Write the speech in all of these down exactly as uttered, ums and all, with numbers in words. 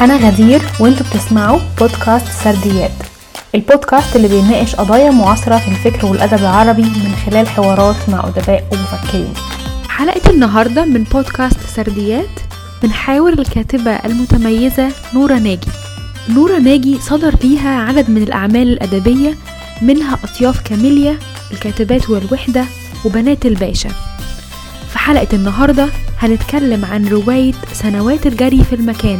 أنا غدير وانتوا بتسمعوا بودكاست سرديات، البودكاست اللي بيناقش قضايا معاصرة في الفكر والأدب العربي من خلال حوارات مع أدباء ومفكرين. حلقة النهاردة من بودكاست سرديات بنحاور الكاتبة المتميزة نورة ناجي. نورة ناجي صدر ليها عدد من الأعمال الأدبية، منها أطياف كاميليا، الكاتبات والوحدة، وبنات الباشا. في حلقة النهاردة هنتكلم عن رواية سنوات الجري في المكان،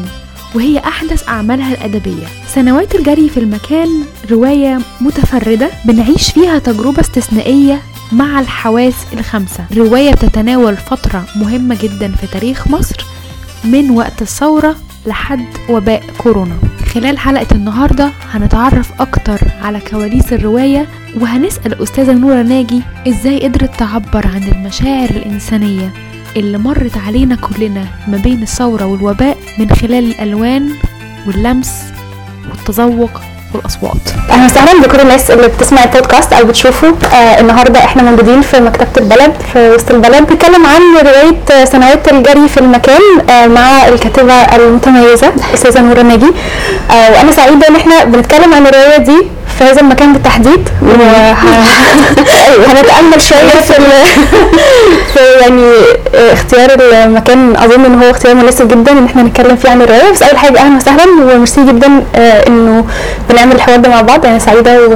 وهي أحدث أعمالها الأدبية. سنوات الجري في المكان رواية متفردة بنعيش فيها تجربة استثنائية مع الحواس الخمسة. رواية بتتناول فترة مهمة جدا في تاريخ مصر من وقت الثورة لحد وباء كورونا. خلال حلقة النهاردة هنتعرف أكتر على كواليس الرواية، وهنسأل أستاذة نورة ناجي إزاي قدرت تعبر عن المشاعر الإنسانية اللي مرت علينا كلنا ما بين الثورة والوباء من خلال الألوان واللمس والتذوق والأصوات. أهلا وسهلا بكل الناس اللي بتسمع البودكاست أو بتشوفه. آه النهاردة إحنا موجودين في مكتبة البلد في وسط البلد، بتكلم عن رواية سنوات الجري في المكان آه مع الكاتبة المتميزة أستاذة نورة ناجي. آه وأنا سعيدة إن إحنا بنتكلم عن الرواية دي في هذا المكان بالتحديد، وهنتأمل شوية في, في يعني اختيار المكان. أظن إن هو اختيار مناسب جدا إن احنا نتكلم فيه عن الرواية. بس أول حاجة أهلا وسهلا وميرسي جدا إنه بنعمل الحوار ده مع بعض. أنا يعني سعيدة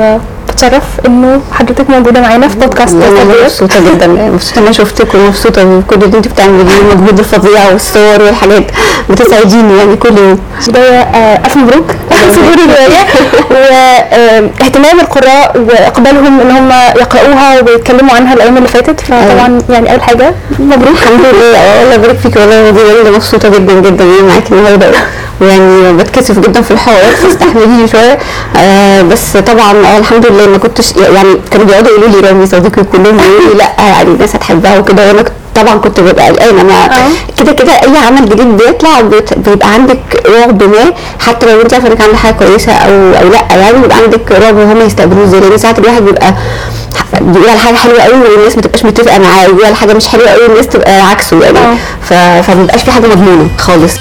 وبتشرف إنه حضرتك موجودة معانا في بودكاست. مبسوطة جدا، مبسوطة إن شفتك، ومبسوطة بكل اللي أنت بتعمليه، المجهود الفظيع والصور والحاجات بتساعديني يعني كل يوم. ده ألف مبروك صدور الرواية واهتمام القراء واقبالهم ان هم يقراوها ويتكلموا عنها الايام اللي فاتت. فطبعا يعني اول حاجه مبروك. الحمد لله، الله يبارك فيك. والله انا مبسوطه جدا جدا معاكي النهارده، ويعني بتكسف جدا في الحوارات فاستحمليني شويه. آه بس طبعا الحمد لله ما كنتش يعني كانوا بيقعدوا يقولوا لي رامي صديقي كلهم يقولوا لي لا يعني الناس هتحبها وكده، وانا طبعا كنت ببقى قلقانه. انا كده كده اي عمل جديد بيطلع بيبقى عندك رعب، ما حتى لو انت عارفه انك عامله حاجه كويسه او او لا، يعني بيبقى عندك رعب وهم يستقبلوه ازاي. لان ساعات الواحد بيبقى بيقول حاجه حلوه قوي والناس ما تبقاش متفقه معاه، ويقول حاجه مش حلوه قوي والناس تبقى عكسه يعني. فما بيبقاش في حاجه مضمونه خالص.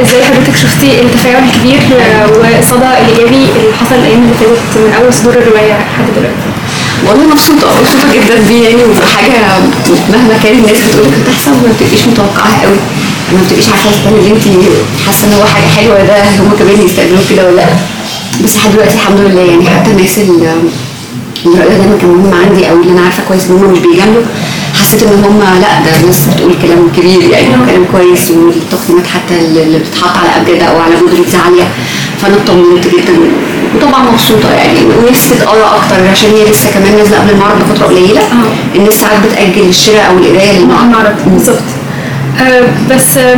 ازاي حضرتك شفتي التفاعل الكبير والصدى الايجابي اللي حصل الايام اللي فاتت من اول صدور الروايه لحد دلوقتي؟ والله مبسوطه مبسوطه جدا بيه يعني. وحاجه مهما كان الناس بتقول لك هتحصل ما بتبقيش متوقعها قوي، ما بتبقيش عارفه ان انت حاسه ان هو حاجه حلوه، ده هم كمان يستقبلوه كده ولا لا. بس لحد دلوقتي الحمد لله يعني، حتى الناس اللي الرؤيه دايما كان مهم عندي او اللي انا عارفه كويس ان هم مش بيجاملوا، حسيت ان هم لا ده الناس بتقول كلام كبير يعني كلام كويس، والتقييمات حتى اللي بتتحط على ابجد او على مدرسه عاليه. فانا اطمنت جدا وطبعا مبسوطه يعني. وناس بتقرا اكتر عشان هي لسه كمان نازله قبل المعرض بفتره قليله. الناس ساعات بتاجل الشراء او القراءه للمعرض بالظبط. آه بس آه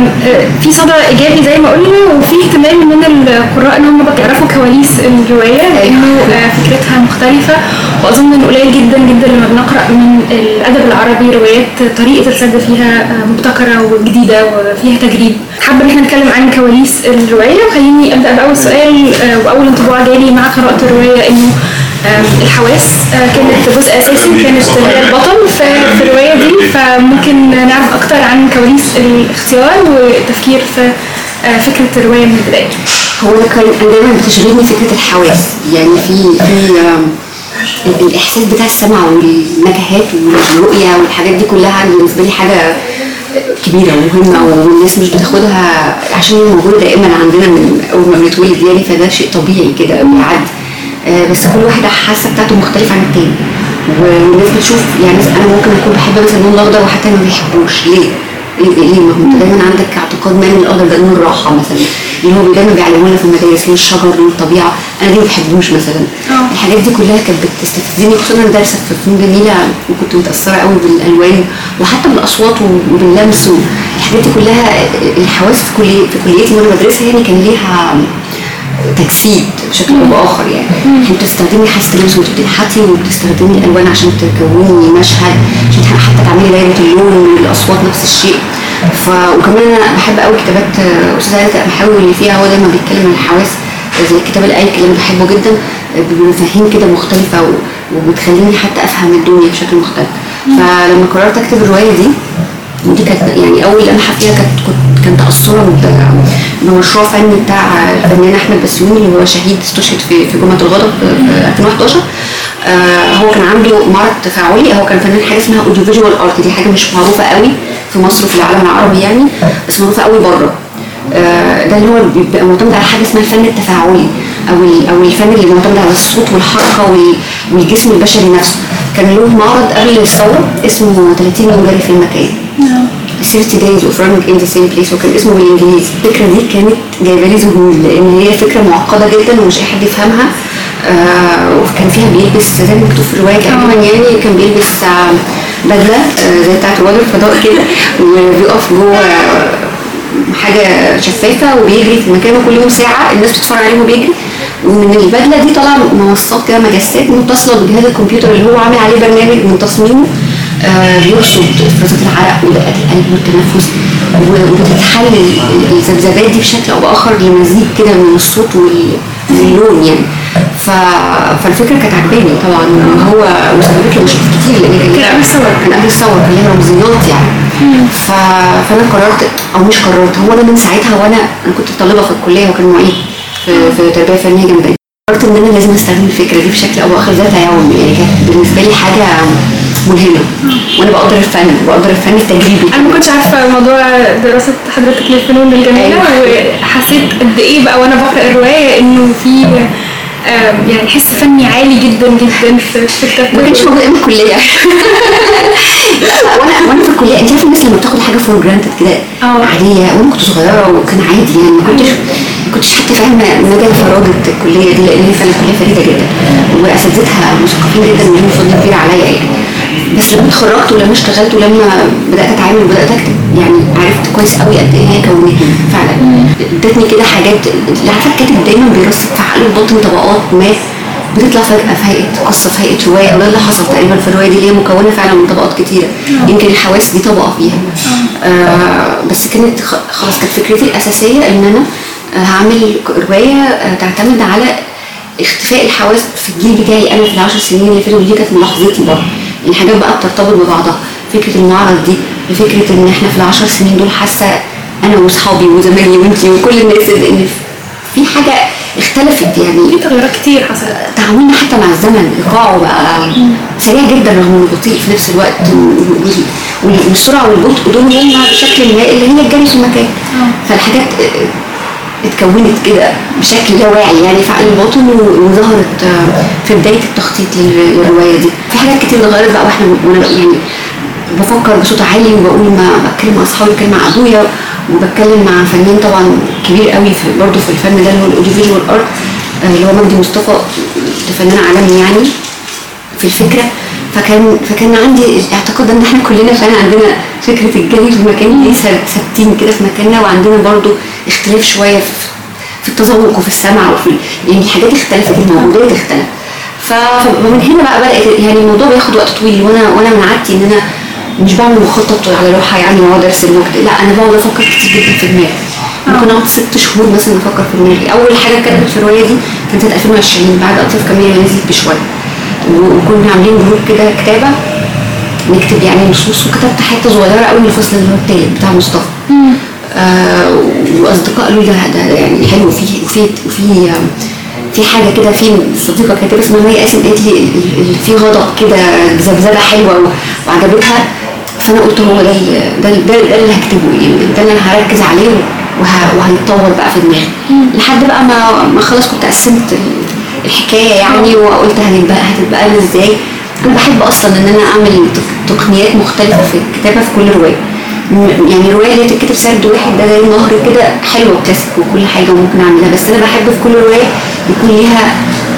في صدى ايجابي زي ما قلنا، وفي اهتمام من القراء ان هم بيعرفوا كواليس الروايه لانه آه فكرتها مختلفه. واظن ان قليل جدا جدا لما بنقرا من الادب العربي روايات طريقه السرد فيها آه مبتكره وجديده وفيها تجريب. حابه ان احنا نتكلم عن كواليس الروايه. وخليني ابدا باول سؤال آه واول انطباع جالي مع قراءه الروايه انه الحواس كانت جزء اساسي، كانت هي البطل في الروايه دي. فممكن نعرف اكتر عن كواليس الاختيار والتفكير في فكره الروايه من البدايه؟ هو كان دايما بتشغلني فكره الحواس يعني، في في الاحساس بتاع السمع والنكهات والرؤيه والحاجات دي كلها بالنسبه لي حاجه كبيره ومهمه، والناس مش بتاخدها عشان هي موجوده دائما عندنا من اول ما بنتولد يعني. فده شيء طبيعي كده بيعدي، بس كل واحدة حاسة بتاعته مختلفة عن التاني. والناس بتشوف يعني انا ممكن اكون بحب مثلا اللون الاخضر وحتى ما بيحبوش. ليه؟ ليه؟ ما هو دايما عندك اعتقاد ما اللون الاخضر ده لون الراحة مثلا، اللي هو دايما بيعلمونا في المدارس لون الشجر لون الطبيعة، انا ليه ما بحبوش مثلا. الحاجات دي كلها كانت بتستفزني، خصوصا انا دارسة في فنون جميلة وكنت متأثرة قوي بالالوان وحتى بالاصوات وباللمس. الحاجات دي كلها الحواس في كلية في كليتي وانا بدرسها يعني كان ليها تجسيد بشكل او باخر يعني. انت بتستخدمي حاسه اللمس وبتنحتي وبتستخدمي الالوان عشان تكوني مشهد، عشان حتى تعملي دايره اللون والاصوات نفس الشيء. ف وكمان انا بحب قوي كتابات استاذ علاء محمود اللي فيها هو دايما بيتكلم عن الحواس زي الكتاب الايك اللي انا بحبه جدا بمفاهيم كده مختلفه، وبتخليني حتى افهم الدنيا بشكل مختلف. فلما قررت اكتب الروايه دي ودي كانت يعني اول انا حكيها كانت كان تاثرا بمشروع فني بتاع الفنان احمد بسيوني اللي هو شهيد استشهد في في جمعه الغضب في ألفين وأحد عشر. آه هو كان عنده معرض تفاعلي، هو كان فنان حاجه اسمها اوديو فيجوال ارت، دي حاجه مش معروفه قوي في مصر وفي العالم العربي يعني، بس معروفه قوي بره. آه ده اللي هو بيبقى معتمد على حاجه اسمها الفن التفاعلي او او الفن اللي معتمد على الصوت والحركه والجسم البشري نفسه. كان له معرض قبل الثوره اسمه ثلاثين يوم جري في المكان، سيرتي دايز اوف رانينج ان ذا سيم بليس، وكان اسمه بالانجليزي. الفكره دي كانت جايبه لي ذهول لان هي فكره معقده جدا ومش اي حد يفهمها. آه وكان فيها بيلبس زي ما مكتوب في الروايه تقريبا يعني، كان بيلبس بدله آه زي بتاعت رواد الفضاء كده، وبيقف جوه حاجه شفافه وبيجري في مكانه كل يوم ساعه، الناس بتتفرج عليه وبيجري، ومن البدله دي طالعه منصات كده مجسات متصله بجهاز الكمبيوتر اللي هو عامل عليه برنامج من تصميمه بيرصد افرازات العرق ودقات القلب والتنفس، وبتتحلل الذبذبات دي بشكل او باخر لمزيج كده من الصوت واللون يعني. ف... فالفكره كانت عجباني طبعا، هو مسببت له مشاكل كتير لان كان قبل الثوره، كان قبل الثوره كان لها رمزيات يعني. ف... فانا قررت او مش قررت، هو انا من ساعتها وانا انا كنت طالبه في الكليه وكان معيد في, في تربيه فنيه جنبي، قررت ان انا لازم استخدم الفكره دي بشكل او باخر ذات يوم يعني. كانت بالنسبه لي حاجه ملهمه وانا بقدر الفن بقدر الفن التجريبي. انا ما كنتش عارفه موضوع دراسه حضرتك للفنون الجميله، وحسيت قد ايه بقى وانا بقرا الروايه انه في يعني حس فني عالي جدا جدا في التفكير. ما كانش موجود في الكليه وانا وانا في الكليه انت عارفه الناس لما بتاخد حاجه فور جرانتد كده عاديه، وانا كنت صغيره وكان عادي يعني، ما كنتش ما كنتش حتى فاهمه مدى فرادة الكليه دي لان هي الكليه فريده جدا واساتذتها مثقفين جدا وليهم فضل كبير عليا يعني. بس لما اتخرجت ولما اشتغلت ولما بدات اتعامل وبدات اكتب يعني عرفت كويس قوي قد ايه هي كونيه فعلا ادتني كده حاجات. عارفه الكاتب دايما بيرصد في عقله الباطن طبقات ما بتطلع فجاه في هيئه قصه في هيئه روايه، وده اللي حصل تقريبا في الروايه دي اللي هي مكونه فعلا من طبقات كتيره، يمكن الحواس دي طبقه فيها. آه بس كانت خلاص كانت فكرتي الاساسيه ان انا هعمل روايه تعتمد على اختفاء الحواس في الجيل بتاعي انا في العشر سنين اللي فاتوا، دي كانت ملاحظتي بقى الحاجات بقى بترتبط ببعضها. فكره المعرض دي بفكره ان احنا في العشر سنين دول حاسه انا واصحابي وزمايلي وانتي وكل الناس ان في حاجه اختلفت يعني، في تغيرات كتير حصلت، تعاملنا حتى مع الزمن ايقاعه بقى سريع جدا رغم انه بطيء في نفس الوقت، والسرعه والبطء دول هما بشكل ما اللي هي الجري في المكان. فالحاجات اتكونت كده بشكل لا واعي يعني في عقل الباطن وظهرت في بدايه التخطيط للروايه دي. في حاجات كتير اتغيرت بقى واحنا يعني بفكر بصوت عالي وبقول ما بتكلم مع اصحابي بتكلم مع ابويا وبتكلم مع فنان طبعا كبير قوي برضه في الفن ده اللي هو الاوديو فيجوال ارت اللي هو مجدي مصطفى، فنان عالمي يعني في الفكره. فكان فكان عندي اعتقاد ان احنا كلنا فعلا عندنا فكره الجري في المكان دي ثابتين كده في مكاننا، وعندنا برضو اختلاف شويه في التذوق وفي السمع وفي يعني الحاجات اختلفت الموضوعات اختلفت. فمن هنا بقى بدات يعني الموضوع بياخد وقت طويل، وانا وانا من عادتي ان انا مش بعمل مخطط على لوحه يعني واقعد ارسم الوقت، لا انا بقعد افكر كتير جدا في دماغي، ممكن اقعد ست شهور مثلا افكر في دماغي. اول حاجه اتكتبت في الروايه دي كانت ألفين وعشرين بعد أطياف كاميليا نزلت بشويه، وكنا عاملين جروب كده كتابه نكتب يعني نصوص، وكتبت حته صغيره قوي من الفصل اللي هو الثالث بتاع مصطفى. آه واصدقاء قالوا لي ده يعني حلو، في في في في حاجه كده، في صديقه كاتبه اسمها مي قاسم قالت لي في غضب كده ذبذبه حلوه وعجبتها، فانا قلت هو ده ده ده اللي هكتبه يعني، ده اللي انا هركز عليه وهيتطور بقى في دماغي لحد بقى ما ما خلاص كنت قسمت الحكايه يعني، وقلت هتبقى هتتبقى ازاي. انا بحب اصلا ان انا اعمل تقنيات مختلفه في الكتابه في كل روايه يعني، الروايه اللي بتتكتب سرد واحد ده زي النهر كده حلو وكلاسيك وكل حاجه ممكن اعملها، بس انا بحب في كل روايه يكون ليها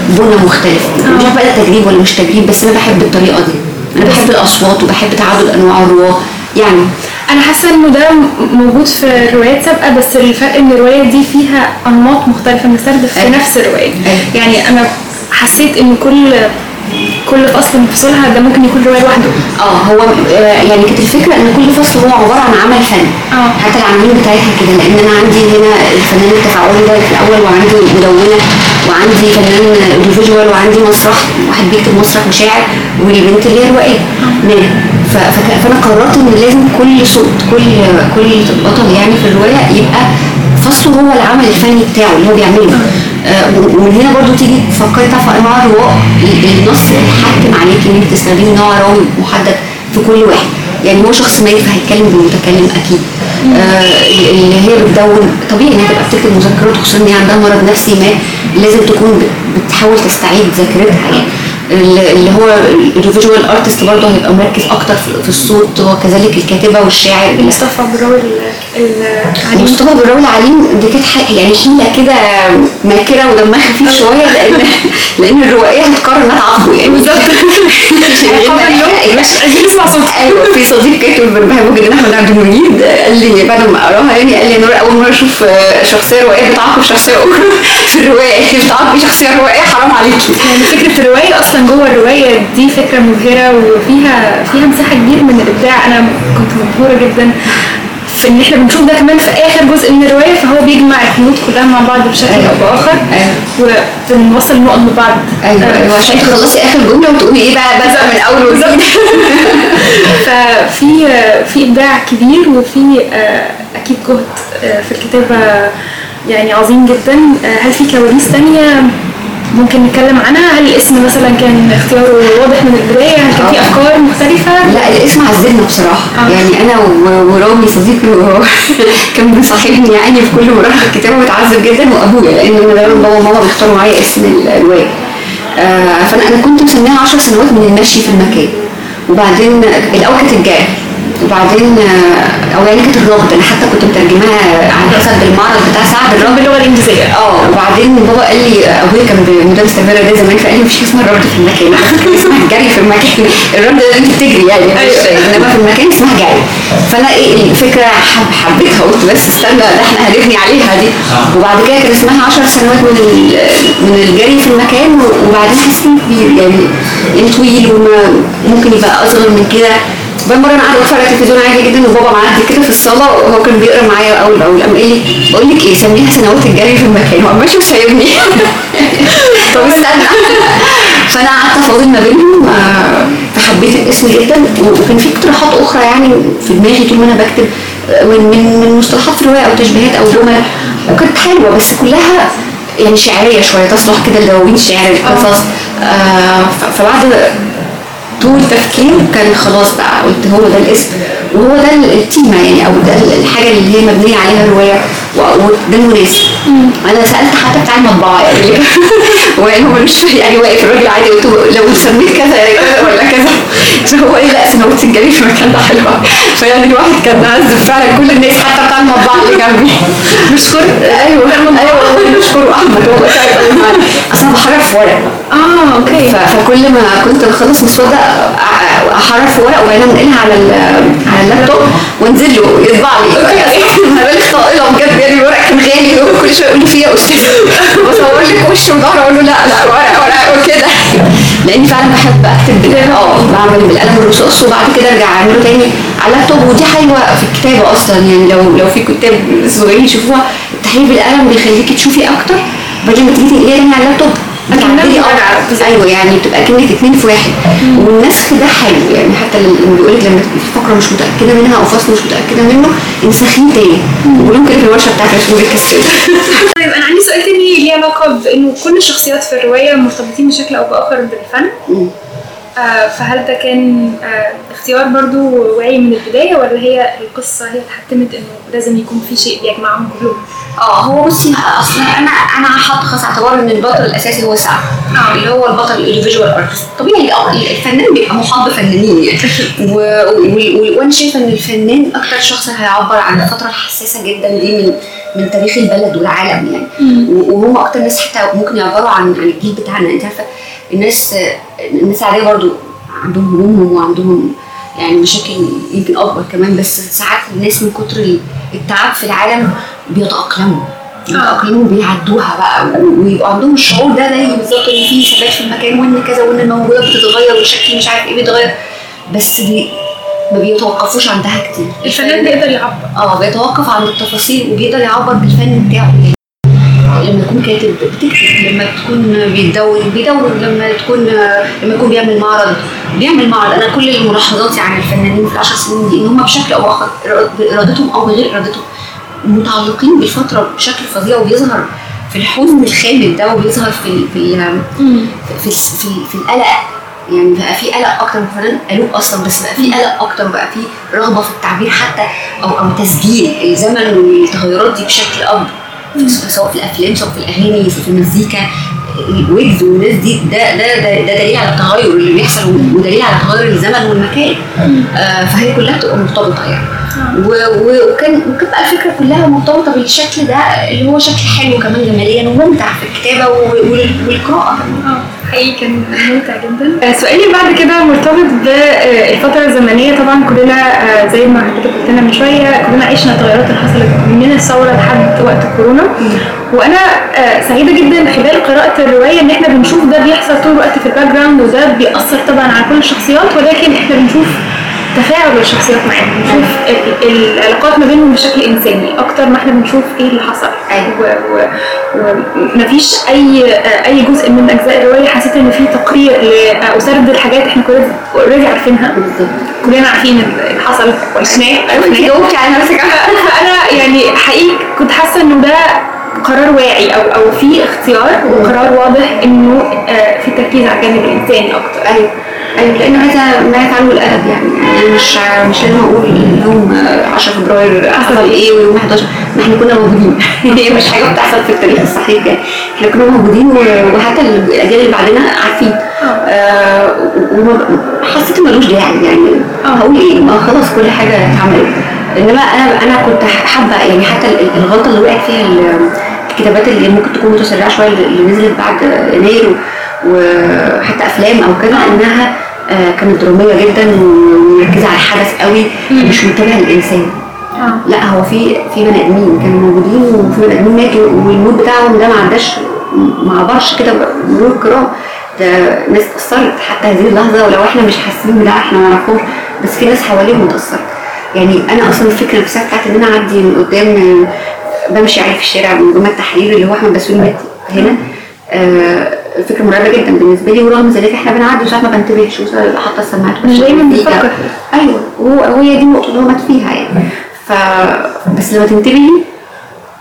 بنى مختلفه، مش عارفه بقى تجريب ولا مش تجريب، بس انا بحب الطريقه دي، انا بحب الاصوات وبحب تعدد انواع الرواه يعني. انا حاسه انه ده موجود في روايات سابقه، بس الفرق ان الروايه دي فيها انماط مختلفه مستردة في نفس الروايه يعني. انا حسيت ان كل كل فصل من فصولها ده ممكن يكون روايه لوحده. اه هو يعني كانت الفكره ان كل فصل هو عباره عن عمل فني حتى العناوين بتاعتها كده، لان انا عندي هنا الفنان التفاعلي ده في الاول، وعندي مدونه، وعندي فنان اوديو فيجوال، وعندي مسرح واحد بيكتب مسرح مشاعر، والبنت اللي هي روائيه فانا قررت ان لازم كل صوت كل كل بطل يعني في الروايه يبقى فصله هو العمل الفني بتاعه اللي هو بيعمله. ومن هنا برضو تيجي فكرت في انواع الرواء النص يحكم عليك ان انت تستخدمي نوع رواي محدد في كل واحد. يعني هو شخص مالي فهيتكلم بالمتكلم اكيد. آه اللي هي بتدون طبيعي ان هي تبقى بتكتب مذكرات خصوصا ان هي عندها مرض نفسي ما لازم تكون بتحاول تستعيد ذاكرتها يعني. اللي هو الفيجوال ارتست برضه هيبقى مركز اكتر في الصوت وكذلك الكاتبه والشاعر مصطفى بالراوي العليم. مصطفى بالراوي العليم دي كانت يعني شله كده ماكره ودمها خفيف شويه لان لان الروائيه هتقرر انها تعاقبه يعني بالظبط. عايزين نسمع صوت. ايوه في صديق كاتب بالبهاء مجدي احمد عبد المجيد قال لي بعد ما اقراها يعني قال لي نور اول مره اشوف شخصيه روائيه بتعاقب شخصيه اخرى في الروايه. بتعاقبي شخصيه روائيه حرام عليكي. يعني فكره الروايه اصلا جوه الروايه دي فكره مبهره وفيها فيها مساحه كبيره من الابداع. انا كنت مبهوره جدا في ان احنا بنشوف ده كمان في اخر جزء من الروايه فهو بيجمع الخيوط كلها مع بعض بشكل أيوة. او باخر أيوة. وبنوصل نقط لبعض ايوه أيوة. عشان تخلصي اخر جمله وتقولي ايه بقى بزق من اول وجديد. ففي في ابداع كبير وفي اكيد جهد في الكتابه يعني عظيم جدا. هل في كواليس ثانيه ممكن نتكلم عنها؟ هل الاسم مثلا كان اختياره واضح من البدايه؟ هل كان في افكار مختلفه؟ لا الاسم عزلنا بصراحه أوه. يعني انا ورامي صديقي كان بيصاحبني يعني في كل مراحل الكتابه متعذب جدا وابويا لان انا دايما بابا وماما بيختاروا معايا اسم الروايه. آه فانا انا كنت مسميها عشر سنوات من المشي في المكان وبعدين الاوقات الجايه وبعدين او يعني كانت الرغد انا حتى كنت مترجماها على حسب المعرض بتاع سعد الرغد باللغه الانجليزيه اه. وبعدين بابا قال لي ابويا كان مدرس تربيه ده زمان فقال لي مفيش اسمها الرغد في المكان اسمها الجري في المكان. الرغد ده انت بتجري يعني انما في المكان اسمها جري. فانا ايه الفكره حب حبيتها قلت بس استنى ده احنا هنبني عليها دي. وبعد كده كان اسمها عشر سنوات من من الجري في المكان. وبعدين حسيت يعني طويل وممكن يبقى اصغر من كده. بالمره انا قاعده اتفرج على التلفزيون عادي جدا وبابا معدي كده في الصاله وهو كان بيقرا معايا اول باول قام قال لي بقول لك ايه سميها سنوات الجري في المكان وقام ماشي وسايبني. طب استنى. فانا قعدت افاضل ما بينهم فحبيت الاسم جدا. وكان في اقتراحات اخرى يعني في دماغي طول ما انا بكتب من من, من مصطلحات روايه او تشبيهات او جمل وكانت حلوه بس كلها يعني شعريه شويه تصلح كده لدواوين الشعر القصص. فبعد طول تفكير كان خلاص بقى قلت هو ده الاسم وهو ده التيمة يعني او ده الحاجة اللي هي مبنية عليها الرواية وده المناسب. انا سألت حتى بتاع المطبعة يعني وقال هو مش يعني واقف الراجل عادي قلت لو سميت كذا ولا كذا فهو ايه لا سنوات الجري في المكان ده حلوة. فيعني الواحد كان معزف فعلا كل الناس حتى بتاع المطبعة اللي جنبي مشكور ايوه ايوه مشكور احمد هو بتاع المطبعة اصلا بحرك في ورق اه اوكي. فكل ما كنت بخلص مشوار ده احرك في ورق وبعدين انقلها على على اللابتوب وانزل له يطبع لي انا بالي طائله بجد يعني الورق كان غالي وكل شويه يقول لي فيها وشي بصور لك وش وظهر اقول له لا لا ورق ورق وكده لاني فعلا بحب اكتب اه بعمل بالقلم الرصاص وبعد كده ارجع اعمله تاني على اللابتوب. ودي حلوه في الكتابه اصلا يعني لو لو في كتاب صغيرين يشوفوها التحرير بالقلم بيخليكي تشوفي اكتر بدل ما تيجي تقري على اللابتوب بتعملي اه ايوه يعني بتبقى كلمه اتنين في واحد. والنسخ ده حلو يعني حتى اللي بيقول لك لما الفقره مش متاكده منها او فصل مش متاكده منه انسخيه تاني وممكن في الورشه بتاعتك تكون بتكسل. طيب انا عندي سؤال تاني ليه علاقه بانه كل الشخصيات في الروايه مرتبطين بشكل او باخر بالفن آه فهل ده كان آه اختيار برضو وعي من البدايه ولا هي القصه هي اتحتمت انه لازم يكون في شيء بيجمعهم كلهم؟ اه هو بصي اصلا انا انا هحط خاص اعتبار ان البطل الاساسي هو سعد اللي هو البطل الفيجوال ارتست. طبيعي الفنان بيبقى محب فنانين يعني وانا شايفه ان الفنان اكتر شخص هيعبر عن الفتره الحساسه جدا دي من من تاريخ البلد والعالم يعني وهم اكتر ناس حتى ممكن يعبروا عن عن الجيل بتاعنا. انت عارفه الناس الناس عاديه برضو عندهم هموم وعندهم يعني مشاكل يمكن اكبر كمان بس ساعات الناس من كتر التعب في العالم بيتاقلموا بيتاقلموا بيعدوها بقى ويبقى عندهم الشعور ده زي بالظبط ان في ثبات في المكان وان كذا وان الموجوده بتتغير والشكل مش عارف ايه بيتغير بس بي ما بيتوقفوش عندها كتير. الفنان بيقدر يعبر اه بيتوقف عن التفاصيل وبيقدر يعبر بالفن بتاعه لما تكون كاتب بتكتب، لما تكون بيدون بيدون لما تكون لما يكون بيعمل معرض بيعمل معرض. انا كل الملاحظات عن الفنانين في العشر سنين دي ان هم بشكل او اخر بارادتهم او بغير ارادتهم متعلقين بالفتره بشكل فظيع، وبيظهر في الحزن الخامل ده، وبيظهر في في في, في, في, في القلق. يعني بقى في قلق اكتر من فنان قالوه اصلا، بس بقى في قلق اكتر، بقى في رغبه في التعبير حتى او او تسجيل الزمن والتغيرات دي بشكل اكبر، سواء في الافلام سواء في الاغاني في المزيكا. الويجز والناس دي ده ده ده, ده دليل على التغير اللي بيحصل، ودليل على تغير الزمن والمكان. آه فهي كلها بتبقى مرتبطه يعني، وكان وكان بقى الفكره كلها مرتبطه بالشكل ده اللي هو شكل حلو كمان جماليا وممتع في الكتابه والقراءه. حقيقي كان ممتع جدا. سؤالي بعد كده مرتبط بالفتره الزمنيه. طبعا كلنا زي ما حضرتك قلت لنا من شويه كلنا عشنا التغيرات اللي حصلت من الثوره لحد وقت الكورونا، وانا سعيده جدا خلال قراءه الروايه ان احنا بنشوف ده بيحصل طول الوقت في الباك جراوند، وده بيأثر طبعا على كل الشخصيات، ولكن احنا بنشوف تفاعل الشخصيات معاهم، بنشوف العلاقات ما بينهم بشكل انساني اكتر ما احنا بنشوف ايه اللي حصل. ومفيش اي اي جزء من اجزاء الروايه حسيت ان فيه تقرير لأسرد الحاجات احنا كلنا اوريدي عارفينها، كلنا عارفين اللي حصل والخناق. انت جاوبتي على نفسك. انا يعني حقيقي كنت حاسه انه ده قرار واعي او او في اختيار وقرار واضح انه في تركيز على الجانب الانساني اكتر. ايوه ايوه لان هذا ما يتعلق بالادب. يعني انا مش مش لازم اقول اليوم عشرة فبراير حصل ايه ويوم حداشر، ما احنا كنا موجودين. هي مش حاجه بتحصل في التاريخ الصحيح يعني، احنا كنا موجودين وحتى الاجيال اللي بعدنا عارفين. آه وحسيت ملوش داعي يعني، هقول ايه، ما خلاص كل حاجه اتعملت. انما انا انا كنت حابه يعني حتى الغلطه اللي وقعت فيها الكتابات اللي ممكن تكون متسرعه شويه اللي نزلت بعد يناير وحتى افلام او كده، انها كانت دراميه جدا ومركزه على الحدث قوي ومش متابعه للانسان. لا هو في في بني ادمين كانوا موجودين وفي بني ادمين ماتوا، والموت بتاعهم ده ما عداش ما عبرش كده مرور الكرام. ده ناس اتاثرت حتى هذه اللحظه، ولو احنا مش حاسين بده احنا ما نعرفوش، بس في ناس حواليهم اتاثرت. يعني انا اصلا الفكره بتاعتي بتاعت ان انا اعدي من قدام بمشي عليه في الشارع من جمعة التحرير اللي هو احمد بسيوني مات هنا، الفكره مرعبه جدا بالنسبه لي، ورغم ذلك احنا بنعدي وساعات ما بنتبهش وساعات حاطه السماعات دايما بنفكر. ايوه وهي دي النقطه اللي هو مات فيها يعني. ف بس لما تنتبهي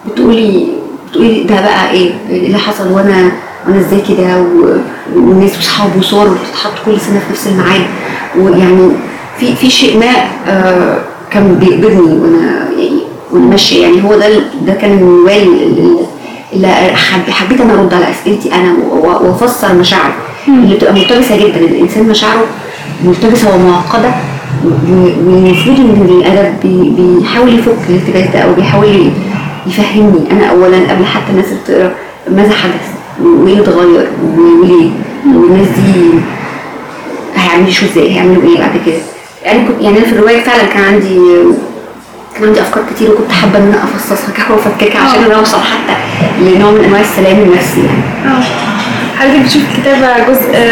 بتقولي بتقولي ده بقى ايه اللي حصل، وانا وانا ازاي كده، والناس واصحابه وصور بتتحط كل سنه في نفس الميعاد. ويعني في في شيء ما آه كان بيقبضني وانا يعني وانا ماشيه يعني، هو ده ده كان الموال اللي حبيت انا ارد على اسئلتي انا وافسر مشاعري اللي بتبقى ملتبسه جدا. الانسان مشاعره ملتبسه ومعقده، والمفروض ان الادب بيحاول يفك الالتباس ده او بيحاول يفهمني انا اولا قبل حتى الناس اللي بتقرا ماذا حدث وايه اتغير وليه، والناس دي هيعملوا شو ازاي، هيعملوا ايه بعد كده. يعني كنت يعني في الروايه فعلا كان عندي كان عندي افكار كتير وكنت حابه ان انا افصصها كده وافككها عشان انا اوصل حتى لنوع من انواع السلام النفسي يعني. اه حضرتك بتشوف الكتابه جزء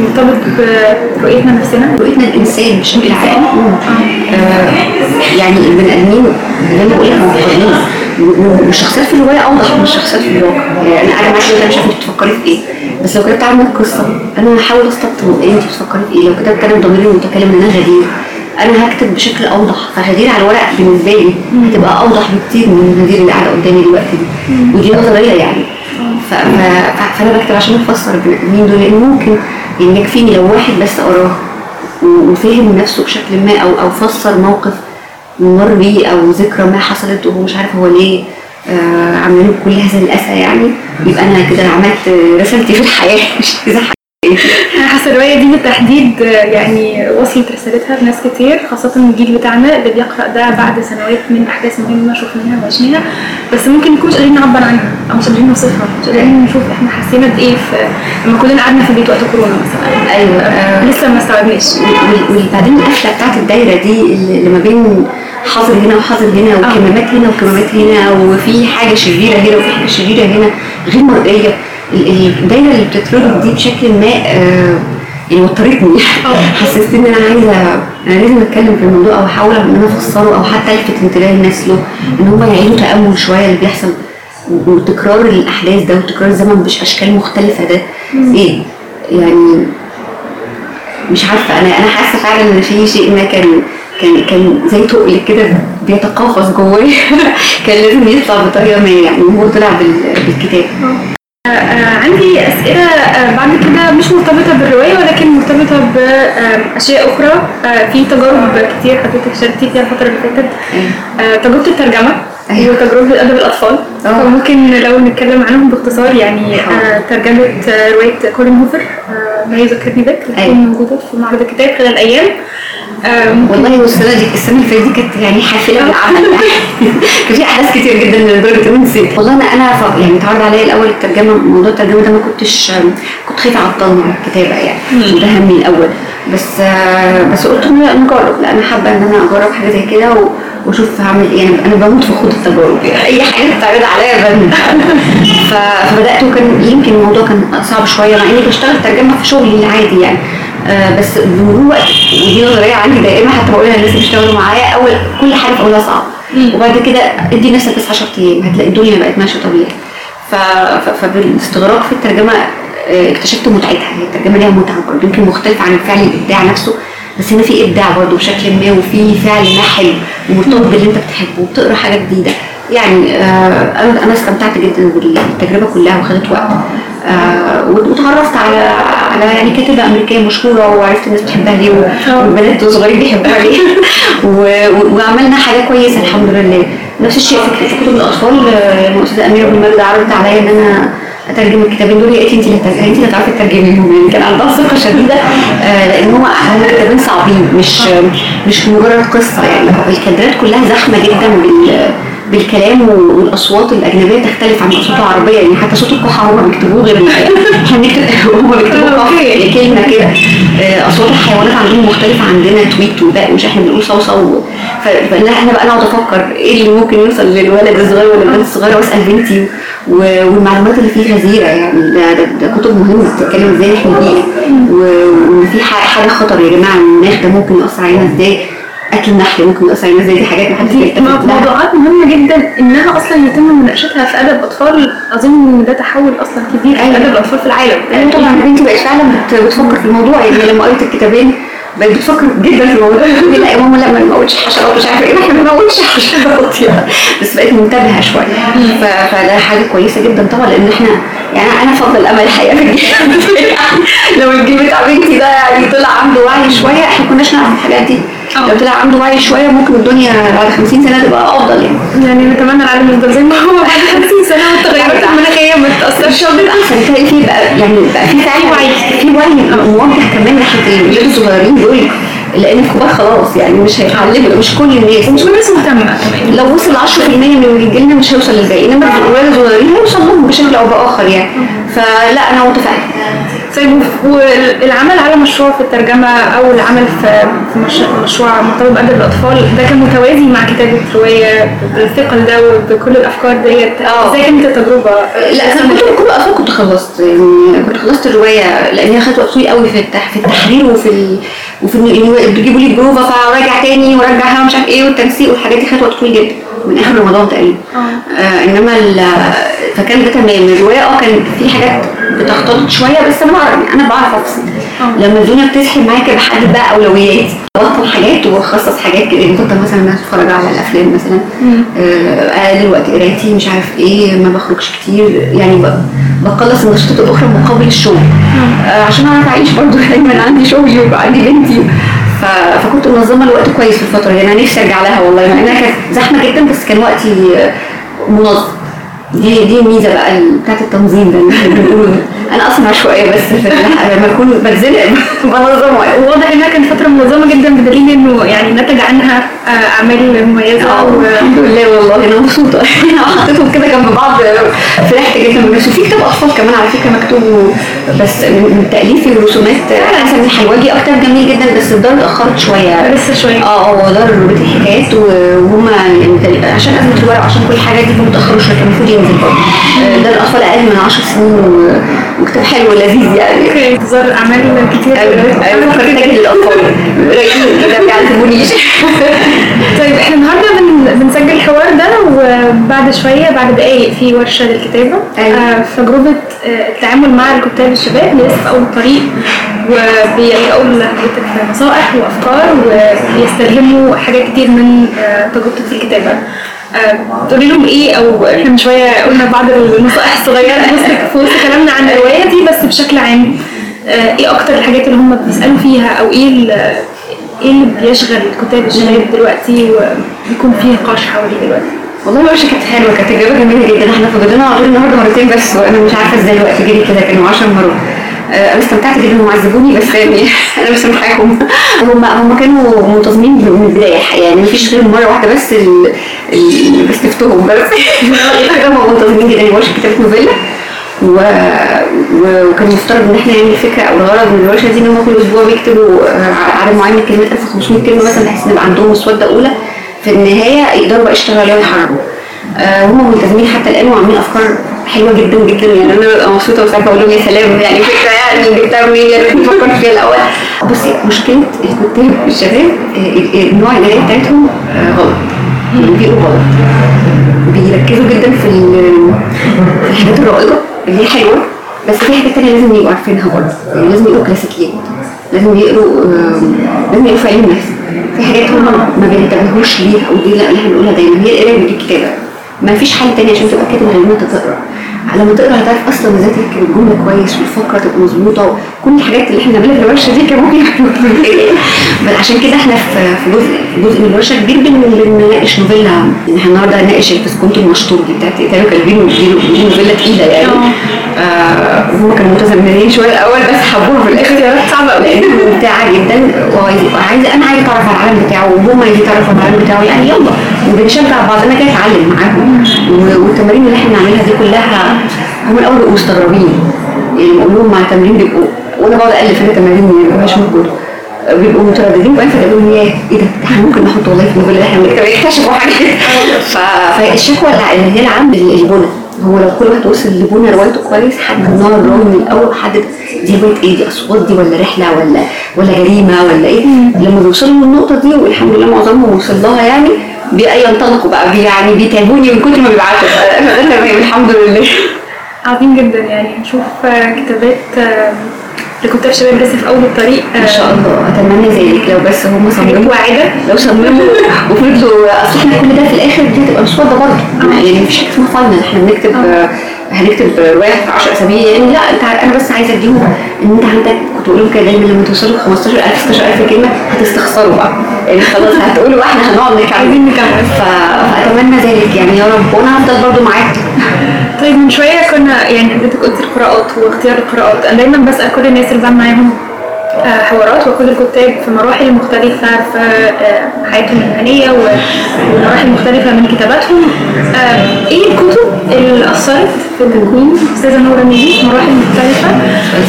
مرتبط برؤيتنا نفسنا، رؤيتنا الانسان بشكل عام. آه يعني البني ادمين زي ما بقول لك مختلفين، والشخصيات في الروايه اوضح من الشخصيات في الواقع. يعني انا قاعده معاكي وانا مش عارفه انت بتفكري في ايه، بس لو كنت عامله قصه انا هحاول استطرد انت بتفكري في ايه. لو كنت بتكلم ضميري المتكلم ان انا غدير، انا هكتب بشكل اوضح، فغدير على الورق بالنسبه لي هتبقى اوضح بكتير من غدير اللي قاعده قدامي دلوقتي دي، ودي نظريه يعني. فانا بكتب عشان افسر مين دول، لان ممكن يعني يكفيني لو واحد بس قراه وفهم نفسه بشكل ما، او او فسر موقف مر بيه او ذكرى ما حصلت وهو مش عارف هو ليه آه عاملين كل هذا الاسى يعني، يبقى انا كده عملت رسالتي في الحياه. مش كده انا حاسه الروايه دي بالتحديد يعني وصلت رسالتها لناس كتير، خاصه الجيل بتاعنا اللي بيقرا ده بعد سنوات من احداث مهمه شفناها وعشناها، بس ممكن نكونش قادرين نعبر عنها او مش قادرين نوصفها، مش قادرين نشوف احنا حسينا بايه لما كلنا قعدنا في البيت وقت كورونا مثلا. ايوه آه لسه ما استوعبناش. وبعدين القفله بتاعت الدايره دي اللي ما بين حاضر هنا وحاضر هنا وكمامات هنا وكمامات هنا، وفي حاجه شريره هنا وفي حاجه شريره هنا غير مرئيه. الدايره اللي بتتردد دي بشكل ما آه يعني وترتني، حسستني ان انا عايزه انا لازم اتكلم في الموضوع او احاول ان انا افسره او حتى الفت انتباه الناس له، ان هم يعيدوا تامل شويه اللي بيحصل وتكرار الاحداث ده وتكرار الزمن باشكال مختلفه ده ايه يعني مش عارفه. انا انا حاسه فعلا ان في شيء ما كان كان كان زي تقل كده بيتقافز جوايا كان لازم يطلع بطريقه ما يعني هو طلع بالكتاب. عندي اسئله بعد كده مش مرتبطه بالروايه ولكن مرتبطه باشياء اخرى في تجارب كتير حضرتك شاركتي فيها الفتره اللي فاتت. تجربه الترجمه وتجربه ادب الاطفال فممكن لو نتكلم عنهم باختصار يعني. ترجمه روايه كولين هوفر ما يذكرني بك هتكون موجوده في معرض الكتاب خلال ايام. والله والسنه دي السنه اللي فاتت كانت يعني حافله بالعمل كان في احداث كتير جدا لدرجه ان نسيت والله. انا انا يعني اتعرض عليا الاول الترجمه موضوع الترجمه ده ما كنتش كنت خايفه اعطلني على الكتابه يعني ده همي الاول بس بس قلت ان نجرب لان انا حابه ان انا اجرب حاجه زي كده واشوف هعمل ايه. انا انا بموت في خوض التجارب يعني اي حاجه بتتعرض عليا بنت فبدات وكان يمكن الموضوع كان صعب شويه مع اني بشتغل ترجمه في شغلي العادي يعني آه بس هو ودي نظريه عندي دائما حتى بقولها للناس اللي بيشتغلوا معايا اول كل حاجه بقولها صعبه وبعد كده ادي نفسك بس عشرة ايام هتلاقي الدنيا بقت ماشيه طبيعي. ف فبالاستغراق في الترجمه آه اكتشفت متعتها. هي الترجمه ليها متعه برضه يمكن مختلفه عن فعل الابداع نفسه بس هنا في ابداع برضه بشكل ما وفي فعل ما حلو ومرتبط باللي انت بتحبه وبتقرا حاجه جديده يعني. آه انا انا استمتعت جدا بالتجربه كلها وخدت وقت آه واتعرفت على على يعني كاتبه امريكيه مشهوره وعرفت الناس بتحبها ليه والبنات الصغيرين بيحبوها ليه وعملنا حاجه كويسه الحمد لله. نفس الشيء في كتب الاطفال الاستاذه اميره بن مجد عرضت عليا ان انا اترجم الكتابين دول. لقيت انت اللي هتعرفي تترجميهم يعني كان عندها ثقه شديده آه لان هم كتابين صعبين مش مش مجرد قصه يعني. الكادرات كلها زحمه جدا بال بالكلام والاصوات الاجنبيه تختلف عن الاصوات العربيه يعني حتى صوت القحه هما بيكتبوه غير احنا بنكتب هما بيكتبوا قحه يعني كلمه كده. اصوات الحيوانات عندهم مختلفه عندنا تويت ودق مش احنا بنقول صوصو. فانا احنا بقى نقعد افكر ايه اللي ممكن يوصل للولد الصغير ولا البنت الصغيره واسال بنتي والمعلومات اللي فيه غزيره يعني. ده, ده, ده كتب مهمه بتتكلم ازاي احنا بيه وان في حاجه خطر يا جماعه المناخ ده ممكن ياثر علينا ازاي اكل نحل ممكن يقص علينا زي دي حاجات محدش بيتكلم. موضوعات مهمه جدا انها اصلا يتم مناقشتها في ادب اطفال. اظن ان ده تحول اصلا كبير في ادب الاطفال في العالم يعني. طبعا انت بقيت فعلا بتفكر في الموضوع يعني لما قريت الكتابين بقيت بتفكر جدا في الموضوع لا يا ماما لا ما نموتش الحشرات مش عارفه ايه احنا ما بنموتش الحشرات بس بقيت منتبهه شويه فده حاجه كويسه جدا طبعا لان احنا يعني انا فضل امل الحقيقه في الجيل لو الجيل بتاع بنتي ده يعني طلع عنده وعي شويه احنا كناش نعرف الحاجات دي. لو طلع عنده وعي شويه ممكن الدنيا بعد خمسين سنة تبقى افضل يعني. يعني نتمنى العالم يفضل زي ما هو بعد خمسين سنة والتغيرات المناخيه ما تاثرش على الاحسن. تلاقي في بقى يعني بقى في تعالي وعي في وعي موجه كمان ناحيه الولاد الصغيرين دول لان الكبار خلاص يعني مش هيتعلموا مش كل الناس مش كل الناس مهتمه. لو وصل عشرة بالمية من جيلنا مش هيوصل للباقي انما الولاد الصغيرين هيوصل لهم بشكل او باخر يعني. فلا انا متفائله. طيب والعمل على مشروع في الترجمه او العمل في مشروع مرتبط بادب الاطفال ده كان متوازي مع كتابه روايه بالثقل ده وبكل الافكار ديت ازاي كانت التجربه؟ لا انا كل الافكار كنت خلصت يعني كنت خلصت الروايه لان هي خدت وقت طويل قوي في في التحرير وفي وفي ان بيجيبوا لي بروفه فراجع تاني وراجعها ومش عارف ايه والتنسيق والحاجات دي خدت وقت طويل جدا من اخر رمضان تقريبا. آه انما فكان ده تمام. الروايه اه كان في حاجات بتختلط شويه بس انا بعرف انا بعرف افصل لما الدنيا بتسحب معايا كده بحدد بقى اولوياتي بطل حاجات واخصص حاجات كده. بفضل مثلا انا اتفرج على الافلام مثلا اقلل آه وقت قرايتي مش عارف ايه ما بخرجش كتير يعني بخلص النشاطات الاخرى مقابل الشغل آه عشان اعرف اعيش برضه دايما عندي شغلي ويبقى عندي بنتي. فكنت منظمه الوقت كويس في الفتره دي. انا نفسي ارجع لها والله مع انها كانت زحمه جدا بس كان وقتي منظم. دي دي الميزه بقى بتاعت التنظيم ده اللي بنقوله. انا اصلا عشوائيه بس لما اكون بتزنق بنظم وقتي. واضح انها كانت فتره منظمه جدا بدليل انه يعني نتج عنها اعمال مميزه. الحمد لله والله انا مبسوطه انا حطيتهم كده جنب بعض فرحت جدا. بس في كتاب اطفال كمان على فكره مكتوب بس من تاليف الرسومات سامي الحلواجي اكتر جميل جدا بس الدار اتاخرت شويه لسه شويه اه اه دار بيت الحكايات وهم يعني عشان ازمه الورق عشان كل الحاجات دي متاخره شويه كان المفروض ينزل برضه. ده الاطفال اقل من عشر سنين وكتاب حلو ولذيذ يعني. اوكي انتظار اعمال كتير انا فكرت ان الاطفال راجعين كده ما يعذبونيش. طيب احنا النهارده بنسجل الحوار ده وبعد بعد شويه بعد دقايق في ورشه للكتابه أيوة. في جروبه التعامل مع الكتاب الشباب اللي لسه في اول الطريق وبيلاقوا نصائح وافكار وبيستلهموا حاجات كتير من تجربتك في الكتابه. تقولي لهم ايه؟ او احنا من شويه قلنا بعض النصائح الصغيره في وسط كلامنا عن الروايه دي، بس بشكل عام ايه اكتر الحاجات اللي هم بيسالوا فيها او ايه ايه اللي بيشغل الكتاب الشباب دلوقتي وبيكون فيه نقاش حواليه دلوقتي؟ والله ما كانت حلوه، كانت تجربه جميله جدا. احنا فضلنا على النهارده مرتين بس، وانا مش عارفه ازاي الوقت جري كده، كانوا عشر مرات. انا استمتعت جدا وعذبوني بس يعني انا مش سامحاهم. هم هم كانوا منتظمين من البدايه، يعني مفيش غير مره واحده بس اللي بستفتهم بس. هم منتظمين جدا ورشه كتابه نوفيلا، وكان مفترض ان احنا يعني الفكره او الغرض من الورشه دي ان هم كل اسبوع بيكتبوا عدد معين من الكلمات ألف وخمسمية كلمه مثلا، بحيث ان يبقى عندهم مسوده اولى في النهايه يقدروا بقى يشتغلوا ويحرروا. هم ملتزمين حتى الان وعاملين افكار حلوه جدا جدا، يعني انا ببقى مبسوطه وساعات بقول لهم يا سلام، يعني فكره يعني جبتها منين، يعني كنت بفكر فيها الاول. بصي مشكله الكتاب الشباب النوع القرايه بتاعتهم غلط، بيقروا غلط، بيركزوا جدا في الحاجات الرائجه اللي هي حلوه، بس في حاجات تانيه لازم يبقوا عارفينها برضه، يعني لازم يقروا كلاسيكيات، لازم يقروا لازم يقروا في علم النفس، في حاجات هم ما بينتبهوش ليها، ودي اللي احنا بنقولها دايما هي القرايه ودي الكتابه. ما فيش حل تاني عشان تبقى كاتب غير ان انت تقرا. لما تقرا هتعرف اصلا ازاي تكتب الجمله كويس والفكره تبقى مظبوطه، وكل الحاجات اللي احنا بنعملها في الورشه دي كان ممكن بس عشان كده احنا في جزء جزء من الورشه كبير بنناقش نوفيلا. احنا النهارده هنناقش الفسكونتو المشطور دي بتاعت ايتاليو كالفينو، دي نوفيلا تقيله يعني. آه هم كانوا متزمرين شويه الاول بس حبوها في الاخر، هي صعبه قوي ممتعه جدا، وعايزه انا عايزه اتعرف على العالم بتاعه وهم عايزين يتعرفوا على العالم بتاعه، يعني يلا وبنشجع بعض. انا جاي اتعلم معاهم، والتمارين اللي احنا بنعملها دي كلها هم الاول بيبقوا مستغربين، يعني بقول لهم مع التمرين بيبقوا وانا بقعد الف انا تمارين ما بقاش موجوده، بيبقوا مترددين بقى فبيقولوا لي ايه ده احنا ممكن نحط والله في الموبايل احنا بنكتشفوا حاجات. فالشكوى اللي هي العام البنى، هو لو كل واحد وصل لبنى روايته كويس حد النار الراوي من الاول، حد دي بيت ايه، دي اصوات دي ولا رحله ولا ولا جريمه ولا ايه، لما بيوصلوا للنقطه دي والحمد لله معظمهم وصل لها يعني بأي ينطلقوا بقى يعني بيتابوني من كتر ما بيبعتوا فقدرنا الحمد لله. عظيم جدا، يعني نشوف كتابات لكتاب شباب لسه في اول الطريق ان شاء الله. اتمنى ذلك، لو بس هم صمموا عاده، لو صمموا وفضلوا اصل احنا كل ده في الاخر دي هتبقى مسوده برضه، يعني مفيش حاجه اسمها فاينل احنا بنكتب هنكتب روايه في عشر اسابيع يعني، لا انت انا بس عايزه اديهم ان انت عندك كنت بقول لهم كده دايما لما توصلوا خمستاشر ألف ستاشر ألف كلمه هتستخسروا بقى، يعني خلاص هتقولوا احنا هنقعد عايزين نكمل. فاتمنى ذلك يعني يا رب، وانا هفضل برضه معاكم. طيب من شويه كنا يعني حضرتك قلت القراءات واختيار القراءات، انا دايما بسال كل الناس اللي بعمل معاهم حوارات وكل الكتاب في مراحل مختلفه في حياتهم المهنيه ومراحل مختلفه من كتاباتهم، ايه الكتب اللي اثرت في تكوين استاذه نورة ناجي في مراحل مختلفه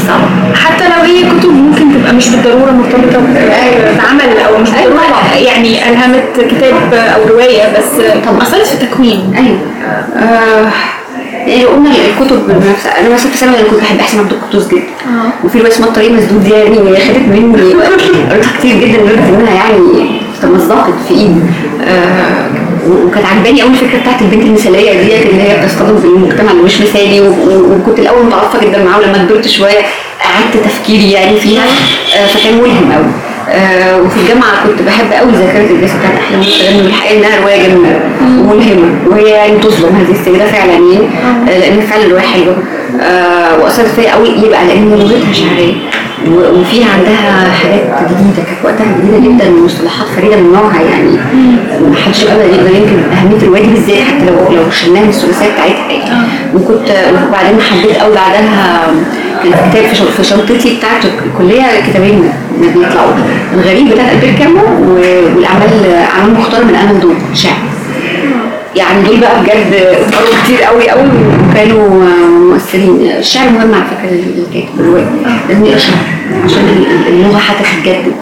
صعبه، حتى لو هي كتب ممكن تبقى مش بالضروره مرتبطه بعمل او مش يعني الهمت كتاب او روايه بس اثرت في التكوين؟ ايوه آه. يعني قلنا الكتب بنفسها، انا مثلا في ثانوي انا كنت بحب احسن عبد القدوس جدا، وفي روايه اسمها الطريق مسدود دي يعني خدت مني قريتها كتير جدا لدرجه انها يعني تمزقت في ايدي. آه وكانت عجباني قوي الفكره بتاعت البنت المثاليه ديت اللي هي بتصطدم في المجتمع اللي مش مثالي، وكنت الاول متعاطفه جدا معاه، ولما كبرت شويه قعدت تفكيري يعني فيها آه فكان ملهم قوي. آه وفي الجامعه كنت بحب قوي ذاكره الجلسه بتاعت احلام مستغنم، الحقيقه انها روايه جميله وملهمه، وهي يعني تظلم هذه السيده فعلا يعني آه لان فعلا روايه حلوه آه واثرت فيا قوي ليه بقى؟ لان لغتها شعريه وفيها عندها حاجات جديده كانت وقتها جديده جدا ومصطلحات فريده من نوعها، يعني ما حدش ابدا يقدر يمكن اهميه الروايه دي بالذات حتى لو لو شلناها من الثلاثيه بتاعتها يعني. وكنت وبعدين حبيت قوي بعدها الكتاب في شنطتي بتاعت الكليه، كتابين بيطلعوا الغريب بتاعت ألبير كامو والاعمال اعمال مختار من امل دول شعر، يعني دول بقى بجد اتقروا كتير قوي قوي وكانوا مؤثرين. الشعر مهم على فكره للكاتب الروايه، لازم يقرا شعر عشان اللغه حتى تتجدد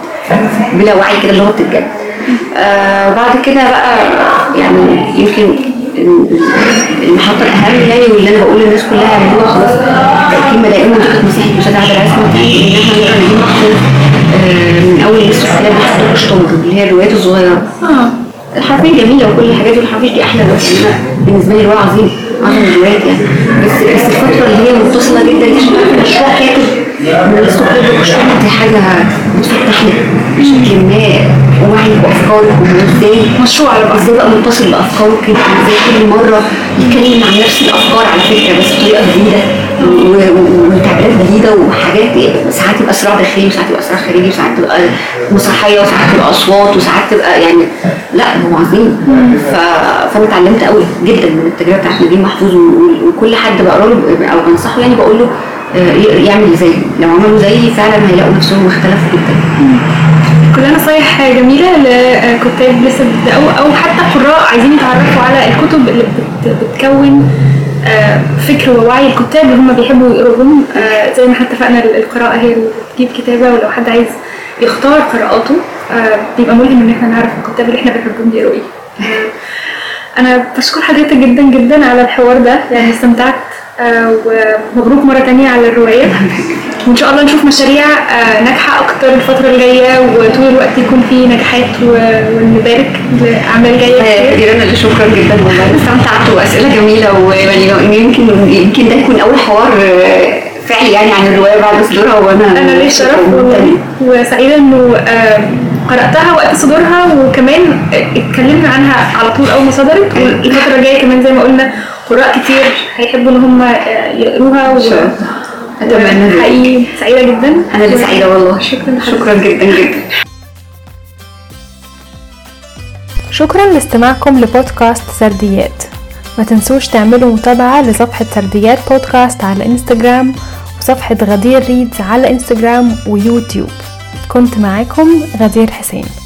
بلا وعي كده اللغه بتتجدد. آه وبعد كده بقى يعني يمكن المحطه الاهم يعني واللي انا بقول للناس كلها ان هو خلاص الكلمه دائما تحت مساحه مشاهده عبد العزيز متعين ان احنا نقرا نجيب محفوظ من اول لسه كلام حتى قشطوطه اللي هي الروايات الصغيره. الحرفيه جميله وكل الحاجات دي، الحرفيه دي احلى بس بالنسبه لي هو عظيم، عظيم جواك يعني. بس بس الفتره اللي هي متصله جدا دي عشان انا مش بقى كاتب من الصحبه والشغل دي حاجه بتفتح لك بشكل ما وعي بافكارك وازاي مشروع ازاي بقى متصل بافكارك ازاي كل مره يتكلم عن نفس الافكار على فكره بس بطريقه جديده وتعبيرات جديده وحاجات ساعات تبقى صراع داخلي وساعات تبقى صراع خارجي وساعات تبقى مسرحيه وساعات تبقى اصوات وساعات تبقى يعني لا هو عظيم. فانا اتعلمت قوي جدا من التجربه بتاعت نجيب محفوظ وكل حد بقرا له او بنصحه يعني بقول له يعمل زي لو عملوا زي فعلا هيلاقوا نفسهم اختلفوا جدا. كلنا نصايح جميله لكتاب لسه بيبداوا او حتى قراء عايزين يتعرفوا على الكتب اللي بتكون فكر ووعي الكتاب اللي هم بيحبوا يقروهم. زي ما حتى اتفقنا القراءه هي اللي بتجيب كتابه، ولو حد عايز يختار قراءاته بيبقى ملهم ان احنا نعرف الكتاب اللي احنا بنحبهم بيقروا ايه. انا بشكر حضرتك جدا جدا على الحوار ده، يعني استمتعت، ومبروك مره تانية على الروايه، وان شاء الله نشوف مشاريع ناجحه اكتر الفتره الجايه وطول الوقت يكون في نجاحات ونبارك لاعمال جايه كتير. انا اللي شكرا جدا والله، استمتعت واسئله جميله، ويمكن يمكن ده يكون اول حوار فعلي يعني عن الروايه بعد صدورها، وانا انا ليا شرف وسعيده انه قرأتها وقت صدورها، وكمان اتكلمنا عنها على طول اول ما صدرت، والفتره الجايه كمان زي ما قلنا قراء كتير هيحبوا ان هم يقروها. اتمنى حقيقي سعيده جدا. انا اللي سعيده والله، شكرا شكرا جدا جدا. شكرا لاستماعكم لبودكاست سرديات. ما تنسوش تعملوا متابعه لصفحه سرديات بودكاست على انستغرام وصفحه غدير ريدز على انستغرام ويوتيوب. كنت معاكم غدير حسين.